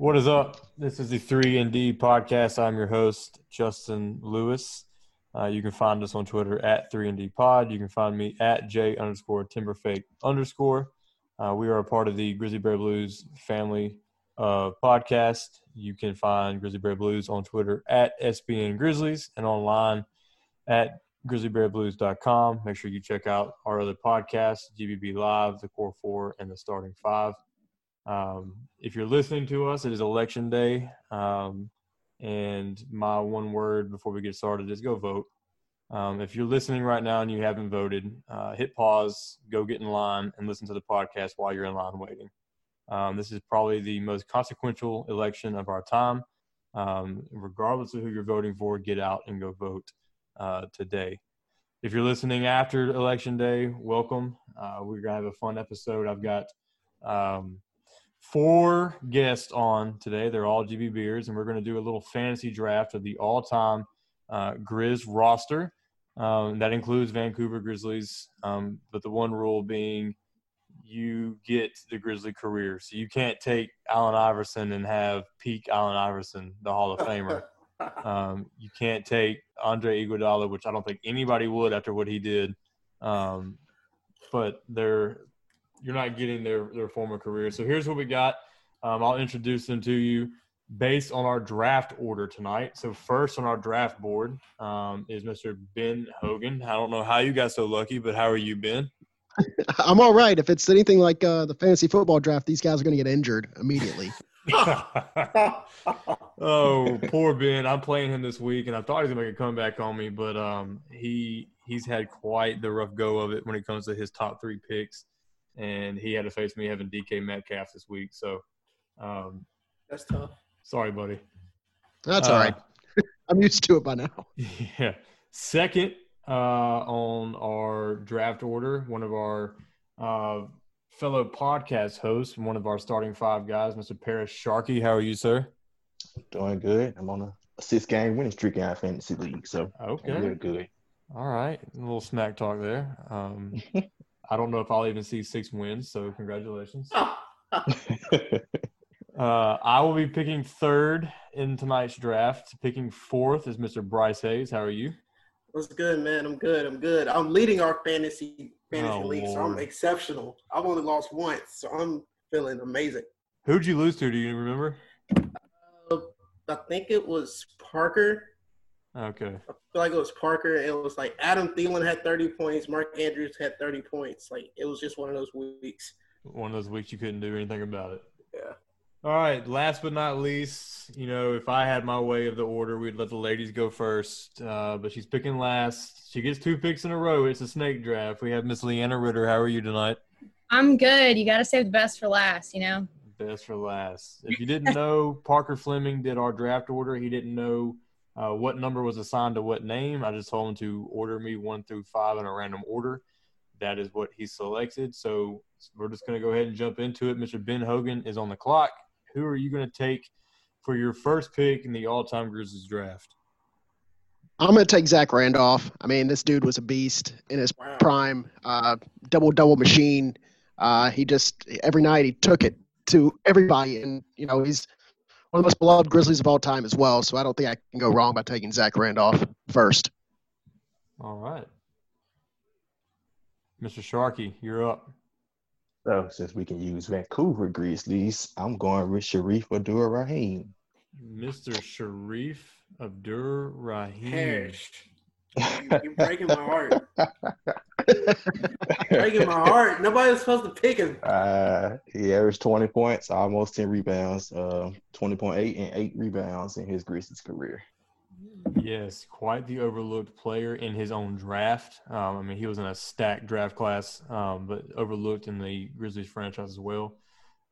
What is up? This is the 3&D Podcast. I'm your host, Justin Lewis. You can find us on Twitter at 3&D Pod. You can find me at J_Timberfake_. We are a part of the Grizzly Bear Blues family of podcast. You can find Grizzly Bear Blues on Twitter at SBN Grizzlies and online at grizzlybearblues.com. Make sure you check out our other podcasts, GBB Live, The Core Four, and The Starting Five. If you're listening to us, it is election day. And my one word before we get started is go vote. If you're listening right now and you haven't voted, hit pause, go get in line, and listen to the podcast while you're in line waiting. This is probably the most consequential election of our time. Regardless of who you're voting for, get out and go vote today. If you're listening after Election Day, welcome. We're going to have a fun episode. I've got four guests on today. They're all GBBers, and we're going to do a little fantasy draft of the all-time Grizz roster. That includes Vancouver Grizzlies, but the one rule being you get the Grizzly career. So you can't take Allen Iverson and have peak Allen Iverson, the Hall of Famer. You can't take Andre Iguodala, which I don't think anybody would after what he did. But you're not getting their former career. So here's what we got. I'll introduce them to you based on our draft order tonight. So first on our draft board is Mr. Ben Hogan. I don't know how you got so lucky, but how are you, Ben? I'm all right. If it's anything like the fantasy football draft, these guys are going to get injured immediately. Oh, poor Ben. I'm playing him this week, and I thought he was going to make a comeback on me, but he's had quite the rough go of it when it comes to his top three picks, and he had to face me having DK Metcalf this week. So that's tough. Sorry, buddy. That's all right. I'm used to it by now. Yeah. Second on our draft order, one of our fellow podcast hosts, one of our starting five guys, Mr. Paris Sharkey. How are you, sir? Doing good. I'm on a six-game winning streak in our fantasy league, so okay, I'm really good. All right, a little smack talk there. I don't know if I'll even see six wins, so congratulations. I will be picking third in tonight's draft. Picking fourth is Mr. Bryce Hayes. How are you? What's good, man? I'm good. I'm leading our fantasy league, Lord. So I'm exceptional. I've only lost once, so I'm feeling amazing. Who'd you lose to? Do you remember? I think it was Parker. Okay. I feel like it was Parker. It was like Adam Thielen had 30 points. Mark Andrews had 30 points. Like, it was just one of those weeks. One of those weeks you couldn't do anything about it. Yeah. All right, last but not least, you know, if I had my way of the order, we'd let the ladies go first, but she's picking last. She gets two picks in a row. It's a snake draft. We have Miss Leanna Ritter. How are you tonight? I'm good. You got to save the best for last, you know? Best for last. If you didn't know, Parker Fleming did our draft order. He didn't know what number was assigned to what name. I just told him to order me 1 through 5 in a random order. That is what he selected. So we're just going to go ahead and jump into it. Mr. Ben Hogan is on the clock. Who are you going to take for your first pick in the all-time Grizzlies draft? I'm going to take Zach Randolph. I mean, this dude was a beast in his prime, double-double machine. He just – every night he took it to everybody. And, you know, he's one of the most beloved Grizzlies of all time as well, so I don't think I can go wrong by taking Zach Randolph first. All right. Mr. Sharkey, you're up. So, since we can use Vancouver Grizzlies, I'm going with Shareef Abdur-Rahim. Mr. Shareef Abdur-Rahim. Perish. You're breaking my heart. Nobody was supposed to pick him. He averaged 20 points, almost 10 rebounds, 20.8 and 8 rebounds in his Grizzlies career. Yes, quite the overlooked player in his own draft. I mean, he was in a stacked draft class, but overlooked in the Grizzlies franchise as well.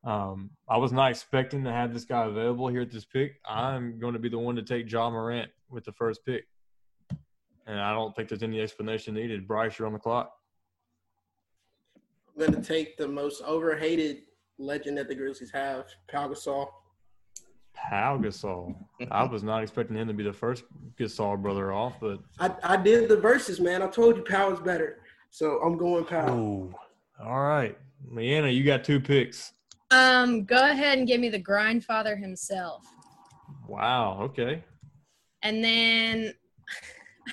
I was not expecting to have this guy available here at this pick. I'm going to be the one to take Ja Morant with the first pick. And I don't think there's any explanation needed. Bryce, you're on the clock. I'm going to take the most overhated legend that the Grizzlies have, Pau Gasol. Pau Gasol. I was not expecting him to be the first Gasol brother off, but I did the verses, man. I told you Pau is better, so I'm going Pau. All right, Leanna, you got two picks. Go ahead and give me the Grindfather himself. Wow, okay. And then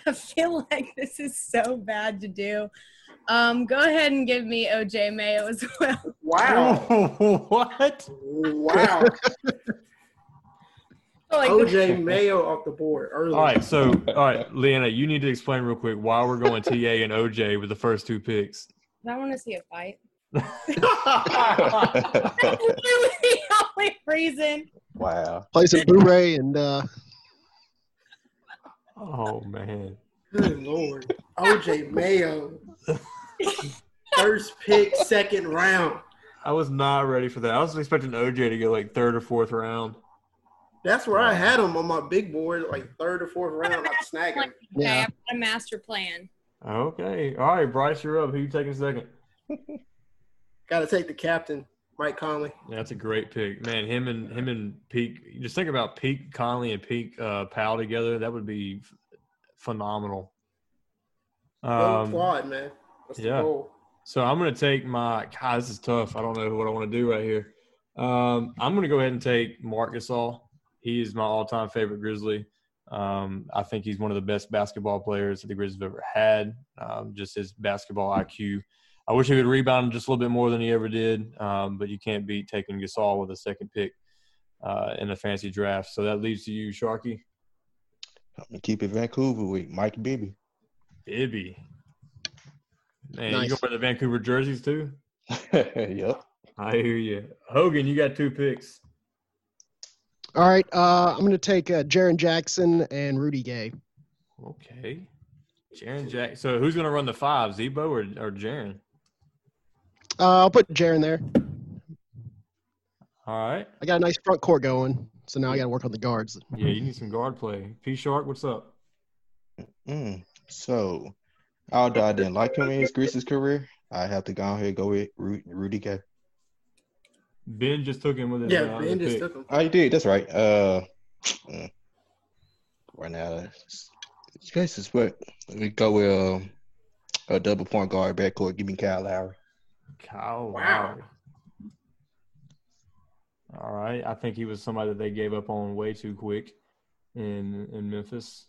I feel like this is so bad to do. Go ahead and give me O.J. Mayo as well. Wow. Oh, what? Wow. Like O.J. Mayo off the board early. All right, Leanna, you need to explain real quick why we're going T.A. and O.J. with the first two picks. I want to see a fight. That's literally the only reason. Wow. Play some Blu-ray and oh, man. Good Lord. O.J. Mayo. First pick, second round. I was not ready for that. I was expecting O.J. to go, like, third or fourth round. That's where I had him on my big board, like, third or fourth round. I snagged him. Okay, I've got a master plan. Okay. All right, Bryce, you're up. Who you taking second? Got to take the captain, Mike Conley. Yeah, that's a great pick. Man, him and Peak – just think about Peak Conley and Peak Powell together. That would be phenomenal. Quad, man. That's the goal. So I'm going to take my – God, this is tough. I don't know what I want to do right here. I'm going to go ahead and take Mark Gasol. He is my all-time favorite Grizzly. I think he's one of the best basketball players that the Grizzlies have ever had, just his basketball IQ. I wish he would rebound just a little bit more than he ever did, but you can't beat taking Gasol with a second pick in a fancy draft. So that leaves to you, Sharky. I'm going to keep it Vancouver with Mike Bibby. Bibby. Man, nice. You going for the Vancouver jerseys too? Yep. I hear you. Hogan, you got two picks. All right, I'm going to take Jaren Jackson and Rudy Gay. Okay. Jaren Jackson. So who's going to run the five, Zebo or Jaren? I'll put Jaren there. All right. I got a nice front court going, so now I got to work on the guards. Yeah, you need some guard play. P-Shark, what's up? So, although I didn't like him in his Greece's career, I have to go out here and go with Rudy Gay. Ben just took him with his Ben just pick. Took him. Oh, you did. That's right. Right now, it's crazy, but let me go with a double point guard backcourt. Give me Kyle Lowry. Wow. All right. I think he was somebody that they gave up on way too quick in Memphis.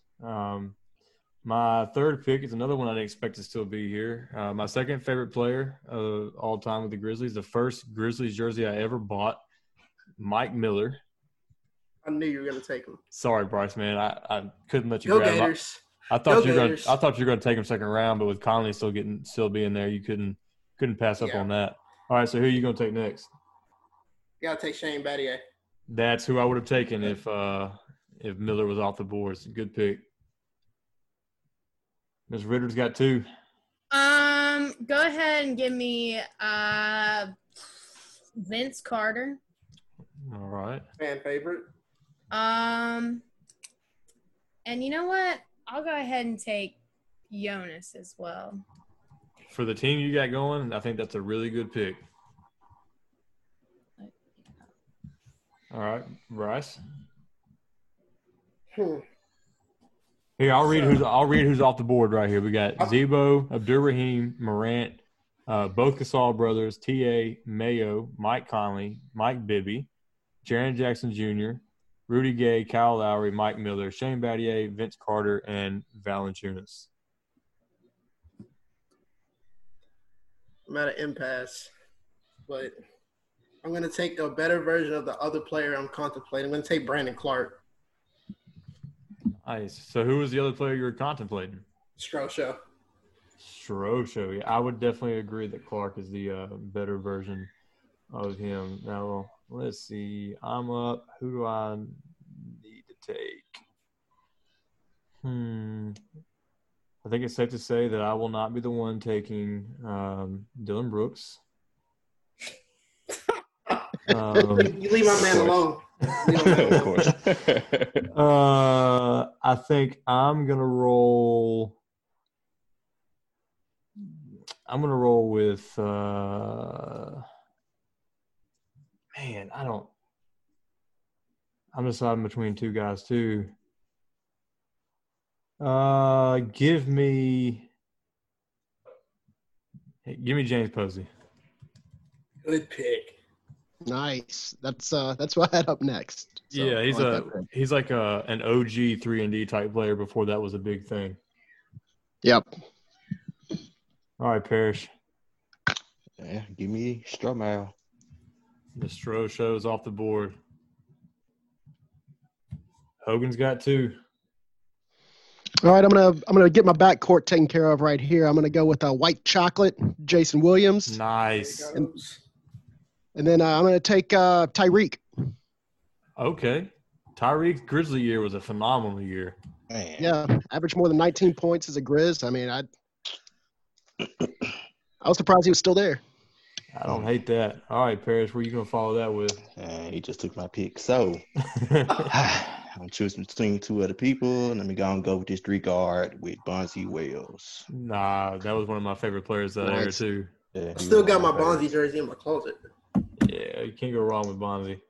My third pick is another one I didn't expect to still be here. My second favorite player of all time with the Grizzlies, the first Grizzlies jersey I ever bought, Mike Miller. I knew you were going to take him. Sorry, Bryce, man. I couldn't let you grab him. I thought you were going to take him second round, but with Conley still being there, you couldn't pass up on that. All right, so who are you going to take next? You got to take Shane Battier. That's who I would have taken if Miller was off the board. It's a good pick. Ms. Ritter's got two. Go ahead and give me Vince Carter. All right. Fan favorite. And you know what? I'll go ahead and take Jonas as well. For the team you got going, I think that's a really good pick. All right, Bryce. Here, I'll read who's off the board right here. We got Zebo, Abdur-Rahim, Morant, both Gasol brothers, T.A., Mayo, Mike Conley, Mike Bibby, Jaren Jackson Jr., Rudy Gay, Kyle Lowry, Mike Miller, Shane Battier, Vince Carter, and Valanciunas. I'm at an impasse, but I'm going to take a better version of the other player I'm contemplating. I'm going to take Brandon Clarke. Nice. So, who was the other player you were contemplating? Strosho. Yeah, I would definitely agree that Clarke is the better version of him. Now, let's see. I'm up. Who do I need to take? I think it's safe to say that I will not be the one taking Dillon Brooks. You leave my man alone. Of course. I think I'm gonna roll with I'm deciding between two guys too. Give me James Posey. Good pick. Nice. That's what I had up next. So yeah, he's like an OG 3&D type player before that was a big thing. Yep. All right, Parrish. Yeah, give me Stroh. The Stroh shows off the board. Hogan's got two. All right, I'm gonna get my backcourt taken care of right here. I'm gonna go with White Chocolate, Jason Williams. Nice. And then I'm gonna take Tyreke. Okay, Tyreek's Grizzly year was a phenomenal year. Man. Yeah, averaged more than 19 points as a Grizz. I mean, I was surprised he was still there. I don't hate that. All right, Parrish, where are you going to follow that with? He just took my pick. So, I'm choosing between two other people. Let me go with this three guard with Bonzi Wells. Nah, that was one of my favorite players that year, too. Yeah, I still got my Bonzi jersey in my closet. Yeah, you can't go wrong with Bonzi.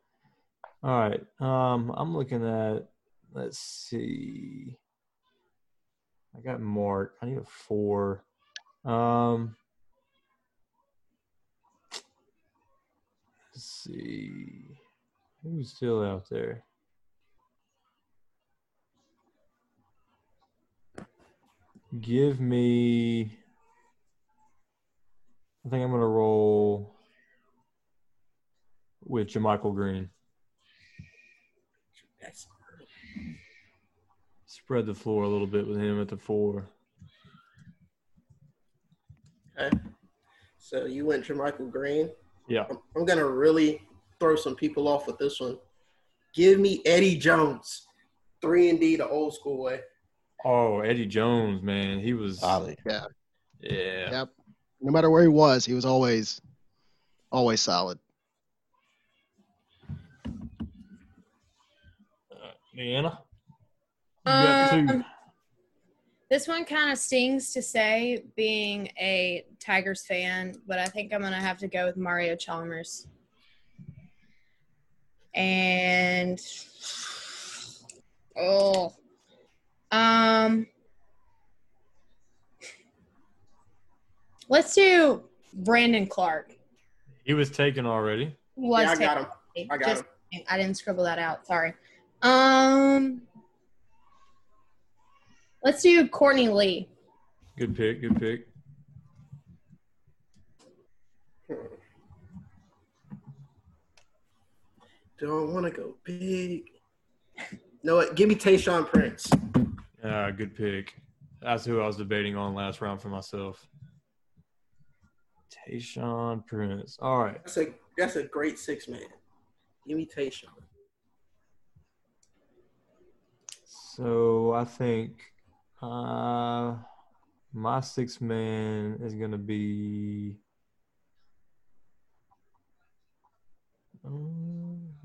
All right. I'm looking at, let's see. I got Mark. I need a 4. Let's see. Who's still out there? Give me – I think I'm going to roll with Jermichael Green. Spread the floor a little bit with him at the 4. Okay. So you went Jermichael Green. Yeah, I'm going to really throw some people off with this one. Give me Eddie Jones, 3&D the old school way. Oh, Eddie Jones, man. He was – solid. Yeah. Yeah. Yep. No matter where he was always solid. Leanna? You got 2. This one kind of stings to say, being a Tigers fan, but I think I'm going to have to go with Mario Chalmers. And let's do Brandon Clarke. He was taken already. I got him. I didn't scribble that out. Sorry. Let's do Courtney Lee. Good pick. Don't want to go big. No, give me Tayshaun Prince. Good pick. That's who I was debating on last round for myself. Tayshaun Prince. All right. That's a great 6 man. Give me Tayshaun. So I think – my 6 man is gonna be.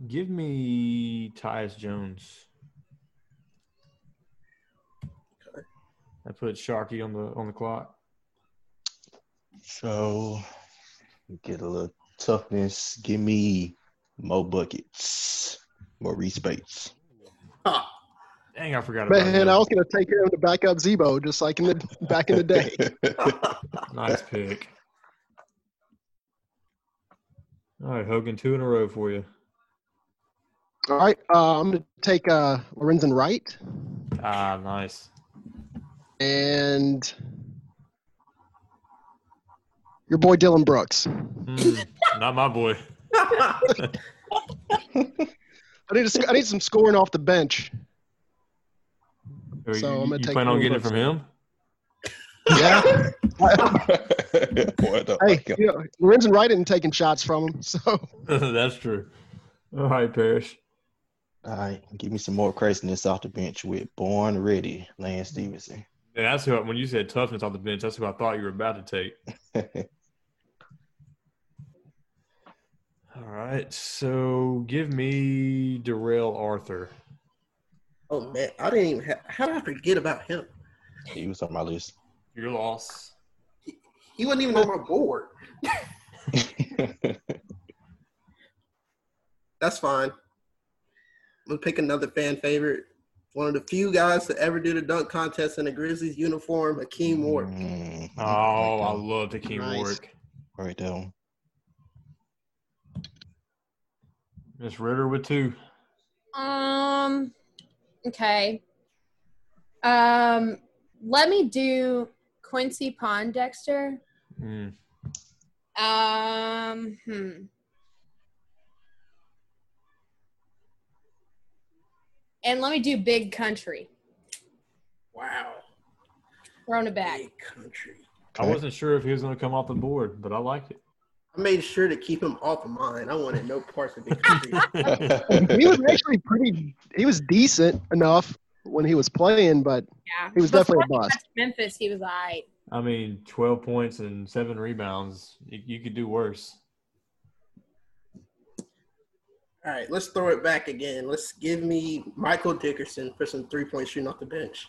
Give me Tyus Jones. Okay. I put Sharky on the clock. So get a little toughness. Give me Mo Buckets, Maurice Bates. Huh. Dang, I forgot about that. Man, I was going to take him to back up Zebo, just like back in the day. Nice pick. All right, Hogan, 2 in a row for you. All right, I'm going to take Lorenzen Wright. Nice. And your boy Dillon Brooks. Not my boy. I need some scoring off the bench. So you plan on getting it from him? Yeah. Hey, Lorenzen Wright isn't taking shots from him, so. That's true. All right, Parrish. All right, give me some more craziness off the bench with Born Ready, Lance Stevenson. Yeah, that's when you said toughness off the bench, that's who I thought you were about to take. All right, so give me Darrell Arthur. Oh, man, I didn't even – how did I forget about him? He was on my list. Your loss. He wasn't even on my board. That's fine. I'm going to pick another fan favorite. One of the few guys to ever do the dunk contest in a Grizzlies uniform, Hakeem Warwick. I love Hakeem Warwick. Right there. Miss Ritter with two. Okay. Let me do Quincy Pondexter. Mm. And let me do Big Country. Wow. Throwing it back. Big Country. Okay. I wasn't sure if he was going to come off the board, but I liked it. I made sure to keep him off of mine. I wanted no parts of Big Country. He was actually pretty – he was decent enough when he was playing, but he was definitely a bust. Memphis, he was all right. I mean, 12 points and 7 rebounds. You could do worse. All right, let's throw it back again. Let's give me Michael Dickerson for some three-point shooting off the bench.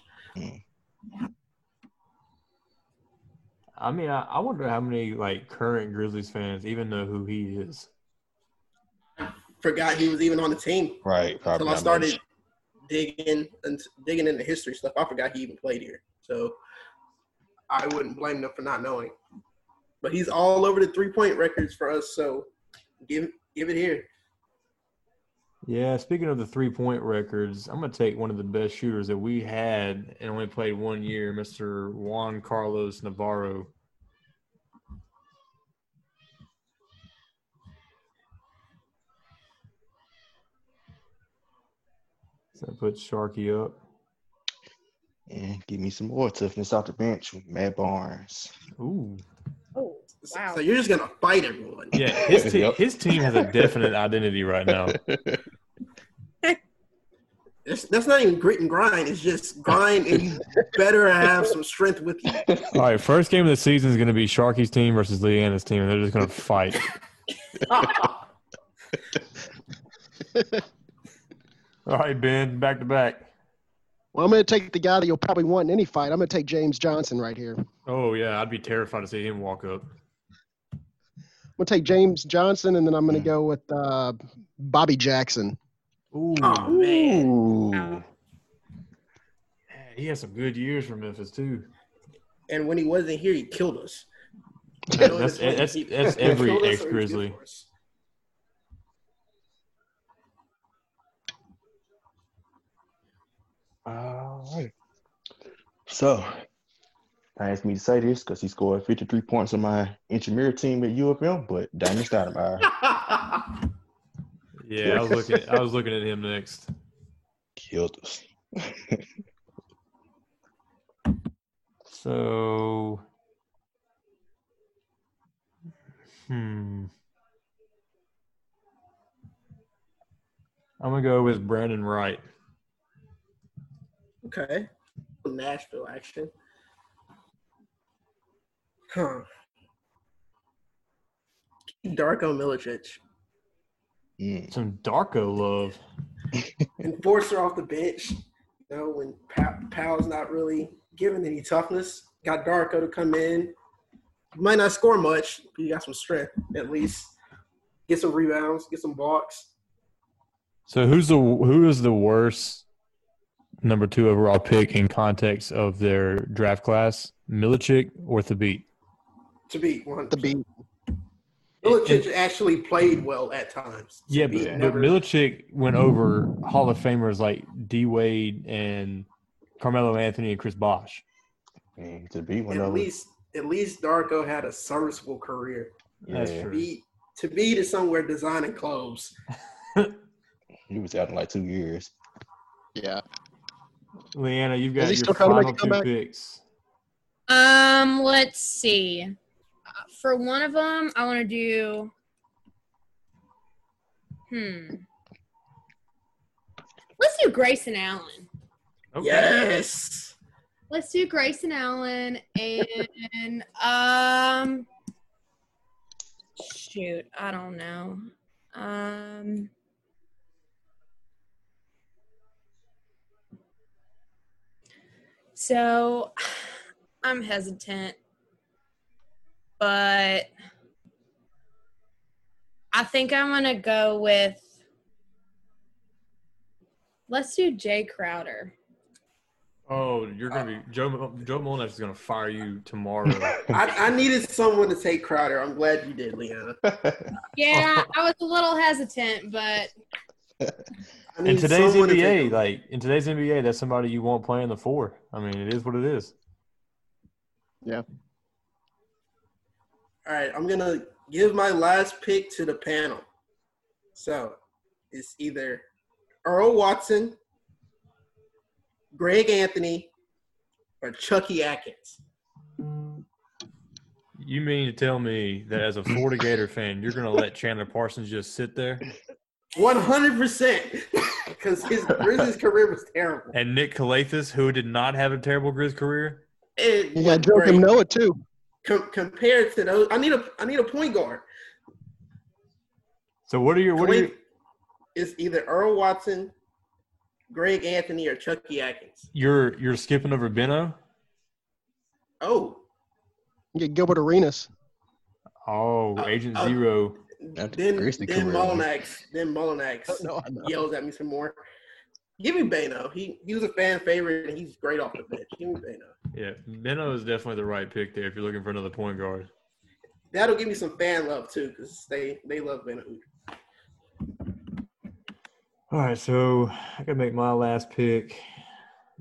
I mean, I wonder how many, like, current Grizzlies fans even know who he is. I forgot he was even on the team. Right. Until I started digging into history stuff. I forgot he even played here. So I wouldn't blame them for not knowing. But he's all over the three-point records for us, so give it here. Yeah, speaking of the three-point records, I'm going to take one of the best shooters that we had and only played 1 year, Mr. Juan Carlos Navarro. So that puts Sharky up. And give me some more toughness off the bench with Matt Barnes. Ooh. Oh. Wow. So you're just going to fight everyone. Yeah, his team has a definite identity right now. That's not even grit and grind. It's just grind, and you better have some strength with you. All right, first game of the season is going to be Sharky's team versus Leanna's team, and they're just going to fight. All right, Ben, back-to-back. Well, I'm going to take the guy that you'll probably want in any fight. I'm going to take James Johnson right here. Oh, yeah, I'd be terrified to see him walk up. I'm going to take James Johnson, and then I'm going to go with Bobby Jackson. Ooh. Oh, man. Ooh. He had some good years for Memphis, too. And when he wasn't here, he killed us. That's every ex-Grizzly. All right. So, I asked me to say this because he scored 53 points on my intramural team at UFM, but Diamond Stoudemire. Yeah, I was looking at him next. Killed us. So, I'm gonna go with Brandon Wright. Okay. Nashville action. Huh. Darko Milicic. Yeah. Some Darko love. Enforcer off the bench. You know, when Powell's not really giving any toughness, got Darko to come in. You might not score much, but you got some strength at least. Get some rebounds, get some blocks. So who is the worst number 2 overall pick in context of their draft class, Milicic or Thabit? Thabit, 100%. Thabit. Milicic actually played well at times. Yeah, but Milicic went over Hall of Famers like D. Wade and Carmelo Anthony and Chris Bosh. And Thabit went over. At least Darko had a serviceable career. That's true. Thabit is somewhere designing clothes. He was out in like 2 years. Yeah. Leanna, you've got your final 2 picks. Let's see. For one of them, I want to do let's do Grayson Allen. Okay. Yes. Let's do Grayson Allen and shoot, I don't know. So, I'm hesitant, but I think I'm going to go with – let's do Jay Crowder. Oh, you're going to be Joe Molnax is going to fire you tomorrow. I needed someone to take Crowder. I'm glad you did, Leanna. Yeah, I was a little hesitant, but in today's NBA, that's somebody you want playing the four. I mean, it is what it is. Yeah. All right, I'm going to give my last pick to the panel. So, it's either Earl Watson, Greg Anthony, or Chucky Atkins. You mean to tell me that as a Florida Gator fan, you're going to let Chandler Parsons just sit there? 100%, because his Grizzlies career was terrible. And Nick Calathis, who did not have a terrible Grizz career? He got Joakim Noah, too. Compared to those, I need a point guard. So what are your It's either Earl Watson, Greg Anthony, or Chucky Atkins. You're skipping over Beno? Oh. You get Gilbert Arenas. Oh, Agent Zero. Then Molnax yells at me some more. Give me Beno. He was a fan favorite, and he's great off the bench. Give me Beno. Yeah, Beno is definitely the right pick there if you're looking for another point guard. That'll give me some fan love, too, because they love Beno Udrih. All right, so I can make my last pick.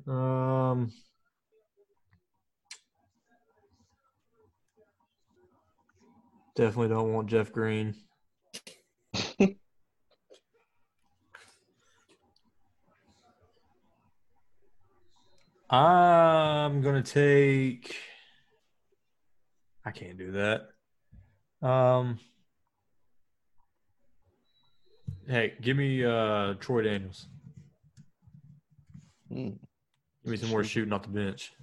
Definitely don't want Jeff Green. I'm going to take – I can't do that. Hey, give me Troy Daniels. Mm. Give me some more shooting off the bench.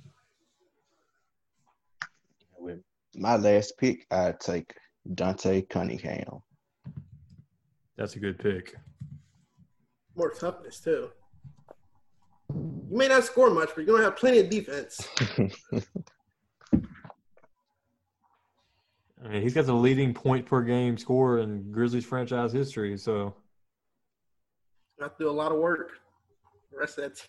With my last pick, I take Dante Cunningham. That's a good pick. More toughness, too. You may not score much, but you're going to have plenty of defense. I mean, he's got the leading point-per-game scorer in Grizzlies franchise history, so – I do a lot of work. The rest of that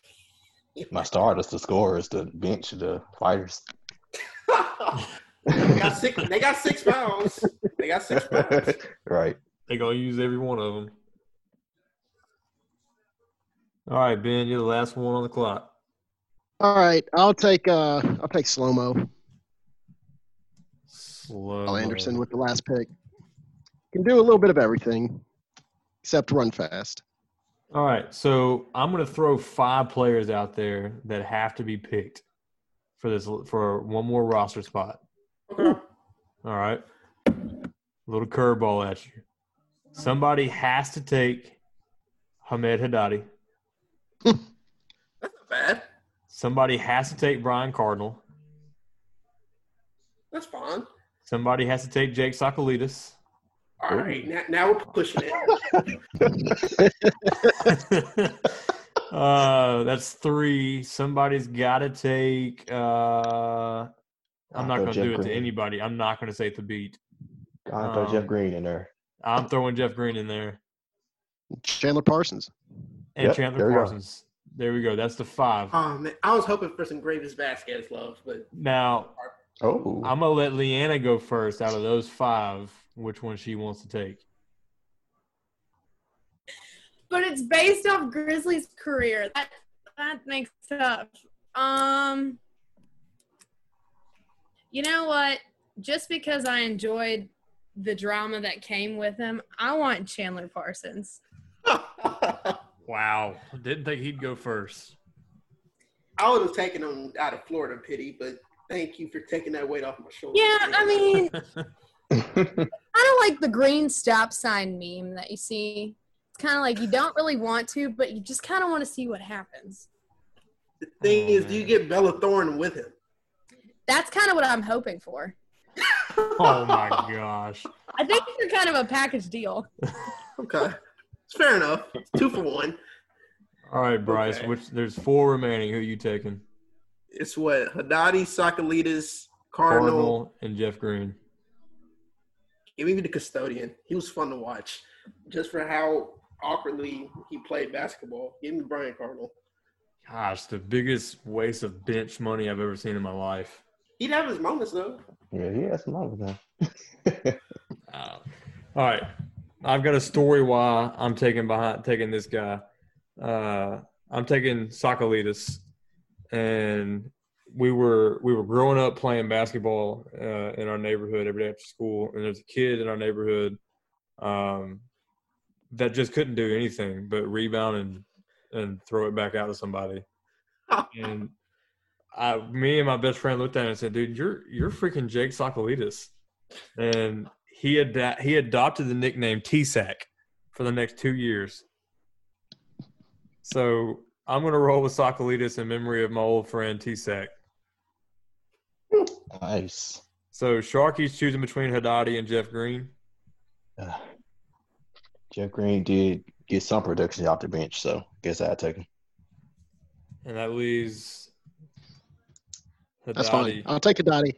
team. My starters, the scorers, the bench, the fighters. They got six pounds. Right. They're going to use every one of them. All right, Ben, you're the last one on the clock. All right. I'll take Slow-Mo. Slow-Mo. Anderson with the last pick. Can do a little bit of everything except run fast. All right, so I'm going to throw 5 players out there that have to be picked for one more roster spot. Okay. All right. A little curveball at you. Somebody has to take Hamed Haddadi. That's not bad. Somebody has to take Brian Cardinal. That's fine. Somebody has to take Jake Sokolidis. All right, now we're pushing it. That's 3. Somebody's got to take I'm not going to do it to anybody. I'm not going to say Thabit. I'll throw Jeff Green in there. I'm throwing Jeff Green in there. Chandler Parsons. And yep, Chandler Parsons. There we go. That's the 5. Man, I was hoping for some Gravis Vasquez love. But now I'm going to let Leanna go first out of those 5. Which one she wants to take. But it's based off Grizzly's career. That makes it up. You know what? Just because I enjoyed the drama that came with him, I want Chandler Parsons. Wow. Didn't think he'd go first. I would have taken him out of Florida, pity, but thank you for taking that weight off my shoulders. Yeah, I mean – kind of like the green stop sign meme that you see. It's kind of like you don't really want to, but you just kind of want to see what happens. The thing is, do you get Bella Thorne with him? That's kind of what I'm hoping for. Oh, my gosh. I think you're kind of a package deal. Okay. It's fair enough. It's 2 for 1. All right, Bryce. Okay. There's 4 remaining. Who are you taking? It's what? Haddadi, Sokolidis, Cardinal, and Jeff Green. Give me the custodian. He was fun to watch just for how awkwardly he played basketball. Give me Brian Cardinal. Gosh, the biggest waste of bench money I've ever seen in my life. He'd have his moments, though. Yeah, he has some moments, though. All right. I've got a story why I'm taking this guy. I'm taking Sakalitas, and we were growing up playing basketball in our neighborhood every day after school, and there's a kid in our neighborhood that just couldn't do anything but rebound and throw it back out to somebody. And me and my best friend looked at him and said, "Dude, you're freaking Jake Sakalitas," and he adopted the nickname T-Sack for the next 2 years. So I'm going to roll with Sakalitas in memory of my old friend T-Sack. Nice. So Sharky's choosing between Haddadi and Jeff Green. Jeff Green did get some production off the bench, so guess I'd take him. And that leaves Haddadi. That's fine. I'll take Haddadi.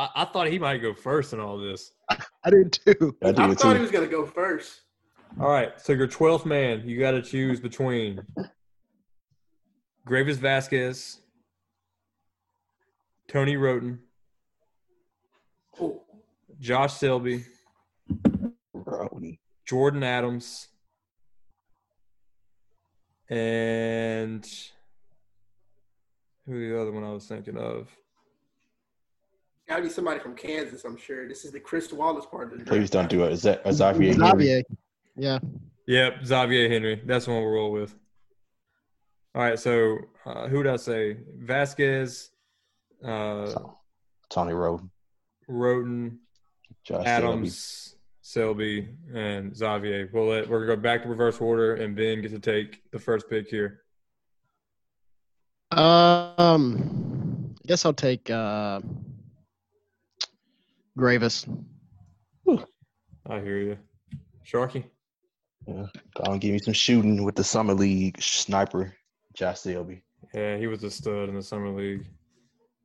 I thought he might go first in all this. I did too. I thought he was going to go first. All right, so your 12th man, you got to choose between Gravis Vasquez, Tony Roten, Josh Selby, Jordan Adams, and who the other one I was thinking of? Gotta be somebody from Kansas, I'm sure. This is the Chris Wallace part of the draft. Please don't do it. Is that Xavier? Yeah. Yep, Xavier Henry. That's the one we'll roll with. All right, so who did I say? Vasquez. Tony Roten. Josh Adams, Selby, and Xavier. We're going to go back to reverse order, and Ben gets to take the first pick here. I guess I'll take Gravis. Whew. I hear you. Sharky? Yeah, I'll give you some shooting with the Summer League sniper, Josh Selby. Yeah, he was a stud in the Summer League.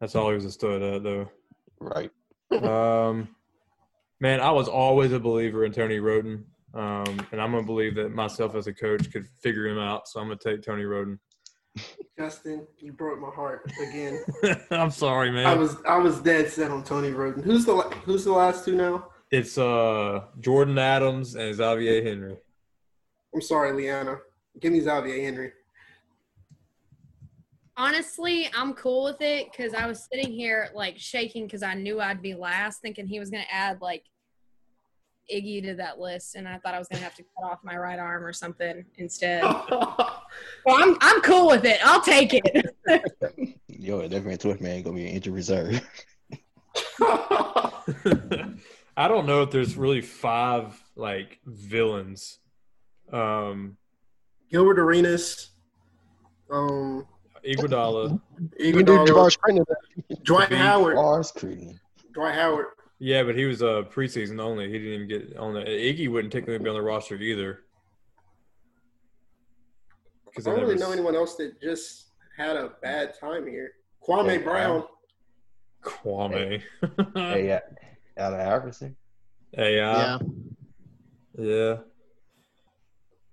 That's all he was a stud at, though. Right. Man, I was always a believer in Tony Roten, and I'm going to believe that myself as a coach could figure him out, so I'm going to take Tony Roten. Justin, you broke my heart again. I'm sorry, man. I was dead set on Tony Roten. Who's the last two now? It's Jordan Adams and Xavier Henry. I'm sorry, Leanna. Give me Xavier Henry. Honestly, I'm cool with it because I was sitting here, like, shaking because I knew I'd be last, thinking he was going to add, like, Iggy to that list, and I thought I was going to have to cut off my right arm or something instead. Well, I'm cool with it. I'll take it. Yo, that Grant Swift man going to be an injured reserve. I don't know if there's really five, like, villains. Gilbert Arenas. Iguodala. Dwight Howard. Yeah, but he was preseason only. He didn't even get on the – Iggy wouldn't technically be on the roster either. I don't really know anyone else that just had a bad time here. Kwame Brown. Kwame. Hey, Allen Iverson. Hey, yeah.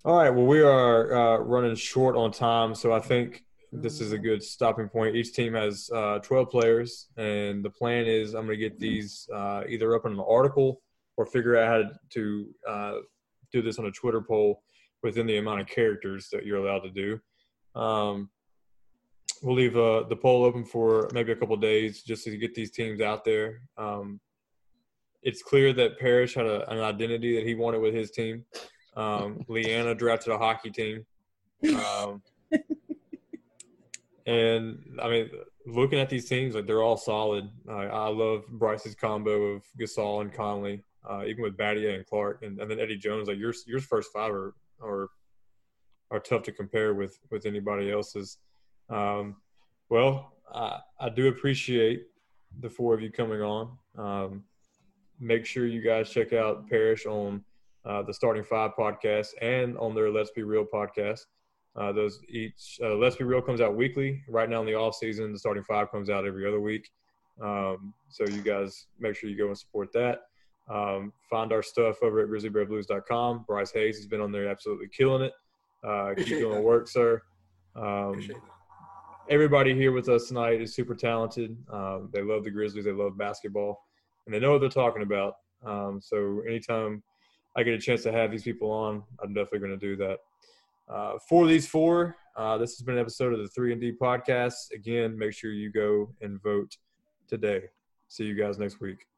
All right, well, we are running short on time, so I think this is a good stopping point. Each team has 12 players, and the plan is I'm going to get these either up in an article or figure out how to do this on a Twitter poll within the amount of characters that you're allowed to do. We'll leave the poll open for maybe a couple of days just to get these teams out there. It's clear that Parrish had an identity that he wanted with his team. Leanna drafted a hockey team. And, I mean, looking at these teams, like, they're all solid. I love Bryce's combo of Gasol and Conley, even with Battier and Clarke. And then Eddie Jones, like, your first five are tough to compare with anybody else's. Well, I do appreciate the four of you coming on. Make sure you guys check out Parrish on the Starting Five podcast and on their Let's Be Real podcast. Let's Be Real comes out weekly. Right now in the off season, the Starting Five comes out every other week. So you guys make sure you go and support that. Find our stuff over at grizzlybearblues.com. Bryce Hayes has been on there absolutely killing it. Keep doing work, sir. Everybody here with us tonight is super talented. They love the Grizzlies. They love basketball. And they know what they're talking about. So anytime I get a chance to have these people on, I'm definitely going to do that. For these four, this has been an episode of the 3&D Podcast. Again, make sure you go and vote today. See you guys next week.